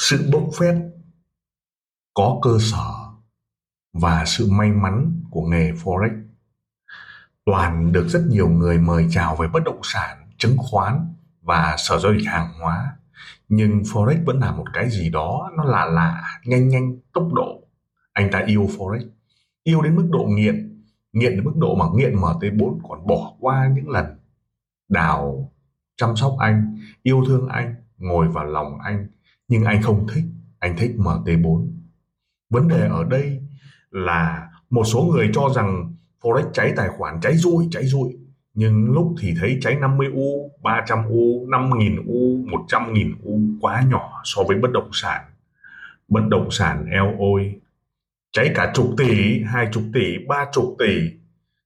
Sự bốc phét, có cơ sở và sự may mắn của nghề Forex. Toàn được rất nhiều người mời chào về bất động sản, chứng khoán và sở giao dịch hàng hóa. Nhưng Forex vẫn là một cái gì đó nó lạ lạ, nhanh tốc độ. Anh ta yêu Forex, yêu đến mức độ nghiện đến mức độ mà nghiện MT4 còn bỏ qua những lần. Đào chăm sóc anh, yêu thương anh, ngồi vào lòng anh. Nhưng anh không thích, anh thích MT4. Vấn đề ở đây là một số người cho rằng Forex cháy tài khoản, cháy rụi. Nhưng lúc thì thấy cháy 50U, 300U, 5.000U, 100.000U quá nhỏ so với bất động sản. Bất động sản eo ôi, cháy cả chục tỷ, 20 tỷ, 30 tỷ.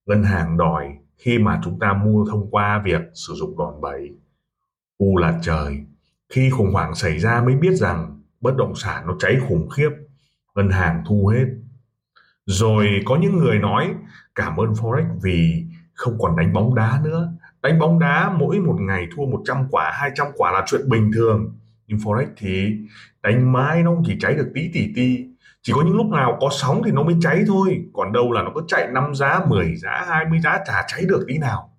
Ngân hàng đòi khi mà chúng ta mua thông qua việc sử dụng đòn bẩy. U là trời. Khi khủng hoảng xảy ra mới biết rằng bất động sản nó cháy khủng khiếp, ngân hàng thu hết. Rồi có những người nói cảm ơn Forex vì không còn đánh bóng đá nữa. Đánh bóng đá mỗi một ngày thua 100 quả, 200 quả là chuyện bình thường. Nhưng Forex thì đánh mãi nó chỉ cháy được tí. Chỉ có những lúc nào có sóng thì nó mới cháy thôi. Còn đâu là nó cứ chạy 5 giá, 10 giá, 20 giá chả cháy được tí nào.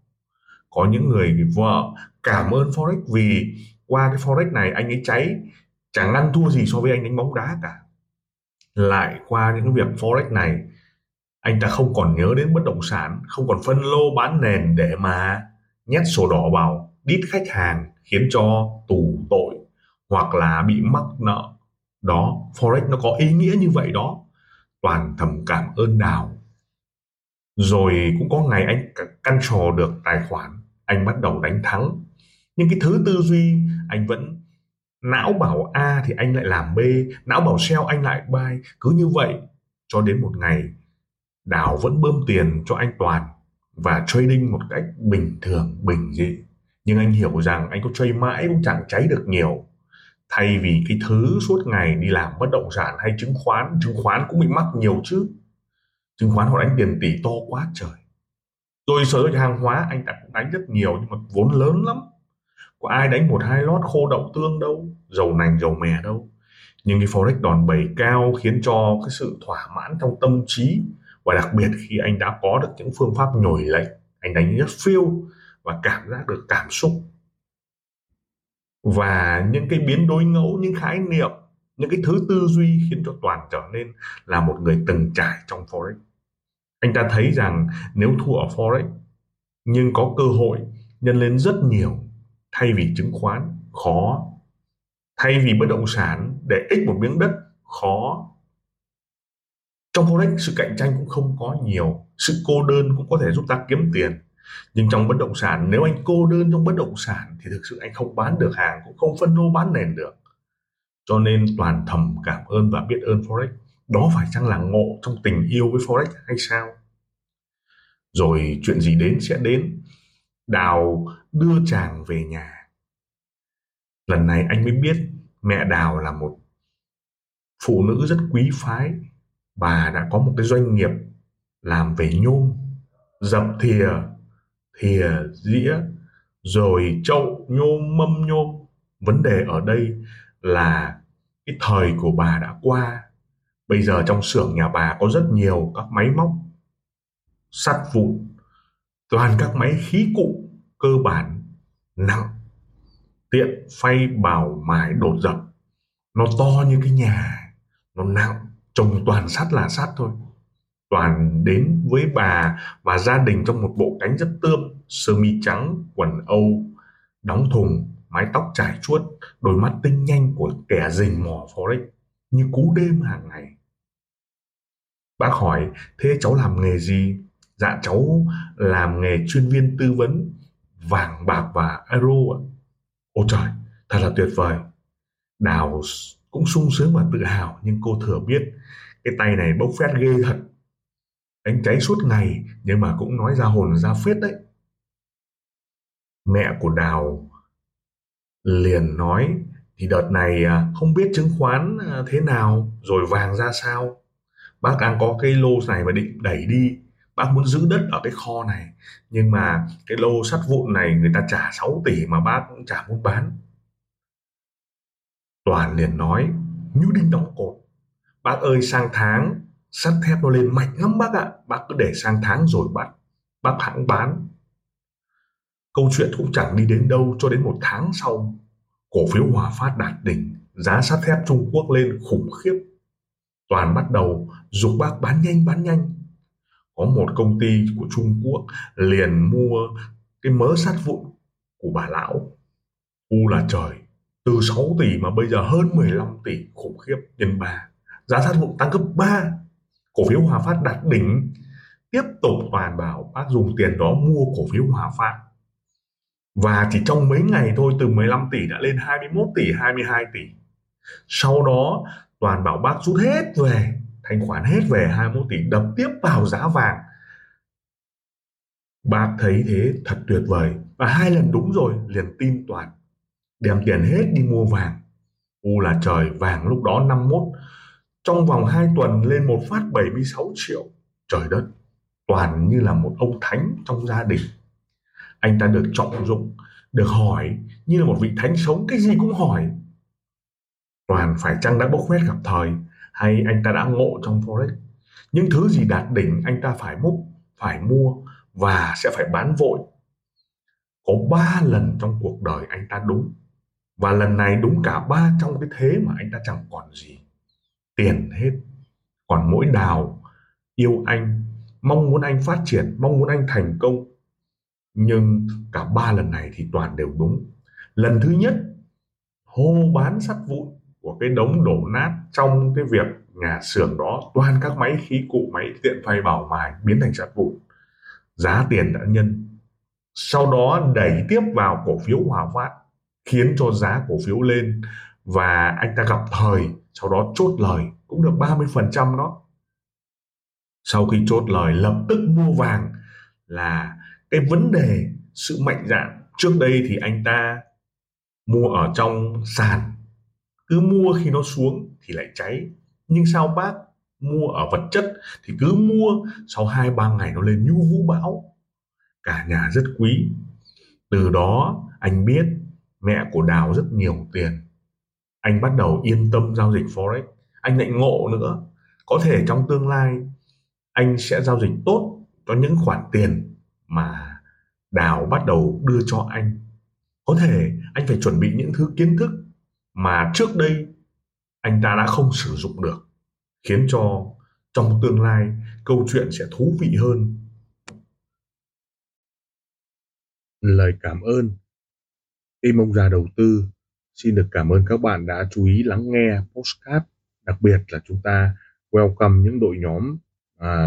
Có những người vợ cảm ơn Forex vì qua cái Forex này anh ấy cháy chẳng ăn thua gì so với anh đánh bóng đá cả. Lại qua những việc Forex này, anh ta không còn nhớ đến bất động sản, không còn phân lô bán nền để mà nhét sổ đỏ vào, đít khách hàng khiến cho tù tội hoặc là bị mắc nợ. Đó, Forex nó có ý nghĩa như vậy đó. Toàn thầm cảm ơn Đào. Rồi cũng có ngày anh căn trò được tài khoản, anh bắt đầu đánh thắng. Nhưng cái thứ tư duy anh vẫn não bảo A thì anh lại làm B, não bảo sell anh lại buy. Cứ như vậy cho đến một ngày Đào vẫn bơm tiền cho anh Toàn và trading một cách bình thường, bình dị. Nhưng anh hiểu rằng anh có trade mãi cũng chẳng cháy được nhiều. Thay vì cái thứ suốt ngày đi làm bất động sản hay chứng khoán cũng bị mắc nhiều chứ. Chứng khoán họ đánh tiền tỷ to quá trời. Rồi sở hữu hàng hóa anh ta cũng đánh rất nhiều nhưng mà vốn lớn lắm. Có ai đánh 1-2 lót khô đậu tương đâu, dầu nành dầu mè đâu. Nhưng cái Forex đòn bẩy cao khiến cho cái sự thỏa mãn trong tâm trí. Và đặc biệt khi anh đã có được những phương pháp nhồi lệnh, anh đánh rất phiêu và cảm giác được cảm xúc. Và những cái biến đối ngẫu, những khái niệm, những cái thứ tư duy khiến cho Toàn trở nên là một người từng trải trong Forex. Anh ta thấy rằng nếu thua ở Forex nhưng có cơ hội nhân lên rất nhiều. Thay vì chứng khoán, khó. Thay vì bất động sản, để ích một miếng đất, khó. Trong Forex, sự cạnh tranh cũng không có nhiều. Sự cô đơn cũng có thể giúp ta kiếm tiền. Nhưng trong bất động sản, nếu anh cô đơn trong bất động sản thì thực sự anh không bán được hàng, cũng không phân lô bán nền được. Cho nên Toàn thầm cảm ơn và biết ơn Forex. Đó phải chăng là ngộ trong tình yêu với Forex hay sao? Rồi chuyện gì đến sẽ đến. Đào đưa chàng về nhà. Lần này anh mới biết mẹ Đào là một phụ nữ rất quý phái. Bà đã có một cái doanh nghiệp làm về nhôm, dập thìa, dĩa, rồi chậu nhôm, mâm nhôm. Vấn đề ở đây là cái thời của bà đã qua. Bây giờ trong xưởng nhà bà có rất nhiều các máy móc sắt vụn, toàn các máy khí cụ cơ bản nặng, tiện phay bào mài đột dập. Nó to như cái nhà, nó nặng, trông toàn sắt là sắt thôi. Toàn đến với bà và gia đình trong một bộ cánh rất tươm, sơ mi trắng, quần Âu, đóng thùng, mái tóc trải chuốt, đôi mắt tinh nhanh của kẻ rình mò Forex như cú đêm hàng ngày. Bác hỏi, thế cháu làm nghề gì? Dạ cháu làm nghề chuyên viên tư vấn vàng bạc và euro ạ. Ôi trời, thật là tuyệt vời. Đào cũng sung sướng và tự hào, nhưng cô thừa biết cái tay này bốc phét ghê thật, đánh cháy suốt ngày nhưng mà cũng nói ra hồn ra phết đấy. Mẹ của Đào liền nói thì đợt này không biết chứng khoán thế nào rồi vàng ra sao, bác đang có cái lô này mà định đẩy đi, bác muốn giữ đất ở cái kho này, nhưng mà cái lô sắt vụn này người ta trả 6 tỷ mà bác cũng chả muốn bán. Toàn liền nói như đinh đóng cột, bác ơi, sang tháng sắt thép nó lên mạnh lắm bác ạ, bác cứ để sang tháng rồi bác hãng bán. Câu chuyện cũng chẳng đi đến đâu cho đến một tháng sau, cổ phiếu Hòa Phát đạt đỉnh, giá sắt thép Trung Quốc lên khủng khiếp. Toàn bắt đầu giục bác bán nhanh. Có một công ty của Trung Quốc liền mua cái mớ sắt vụn của bà lão. U là trời, từ 6 tỷ mà bây giờ hơn 15 tỷ, khủng khiếp, nhân 3. Giá sắt vụn tăng gấp 3, cổ phiếu Hòa Phát đạt đỉnh. Tiếp tục Toàn bảo bác dùng tiền đó mua cổ phiếu Hòa Phát. Và chỉ trong mấy ngày thôi, từ 15 tỷ đã lên 21 tỷ, 22 tỷ. Sau đó Toàn bảo bác rút hết về, thanh khoản hết về 21 tỷ, đập tiếp vào giá vàng. Bác thấy thế thật tuyệt vời, và 2 lần đúng rồi, liền tin Toàn, đem tiền hết đi mua vàng. U là trời, vàng lúc đó 51, trong vòng 2 tuần lên một phát 76 triệu. Trời đất, Toàn như là một ông thánh trong gia đình. Anh ta được trọng dụng, được hỏi như là một vị thánh sống, cái gì cũng hỏi. Toàn phải chăng đã bốc phét gặp thời, hay anh ta đã ngộ trong Forex? Những thứ gì đạt đỉnh anh ta phải múc, phải mua và sẽ phải bán vội. Có 3 lần trong cuộc đời anh ta đúng, và lần này đúng cả 3 trong cái thế mà anh ta chẳng còn gì, tiền hết. Còn mỗi Đào yêu anh, mong muốn anh phát triển, mong muốn anh thành công, nhưng cả 3 lần này thì Toàn đều đúng. Lần thứ nhất hô bán sắt vụn của cái đống đổ nát trong cái việc nhà xưởng đó, toàn các máy khí cụ, máy tiện phay bảo mài biến thành sắt vụn, giá tiền đã nhân. Sau đó đẩy tiếp vào cổ phiếu Hòa Phát, khiến cho giá cổ phiếu lên, và anh ta gặp thời, sau đó chốt lời cũng được 30% đó. Sau khi chốt lời lập tức mua vàng, là cái vấn đề sự mạnh dạn. Trước đây thì anh ta mua ở trong sàn, cứ mua khi nó xuống thì lại cháy. Nhưng sao bác mua ở vật chất thì cứ mua, sau 2-3 ngày nó lên như vũ bão. Cả nhà rất quý. Từ đó anh biết mẹ của Đào rất nhiều tiền, anh bắt đầu yên tâm giao dịch Forex. Anh lại ngộ nữa, có thể trong tương lai anh sẽ giao dịch tốt cho những khoản tiền mà Đào bắt đầu đưa cho anh. Có thể anh phải chuẩn bị những thứ kiến thức mà trước đây anh ta đã không sử dụng được, khiến cho trong tương lai câu chuyện sẽ thú vị hơn. Lời cảm ơn. Team Ông Già Đầu Tư xin được cảm ơn các bạn đã chú ý lắng nghe podcast, đặc biệt là chúng ta welcome những đội nhóm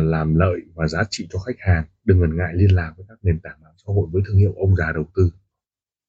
làm lợi và giá trị cho khách hàng. Đừng ngần ngại liên lạc với các nền tảng mạng xã hội với thương hiệu Ông Già Đầu Tư.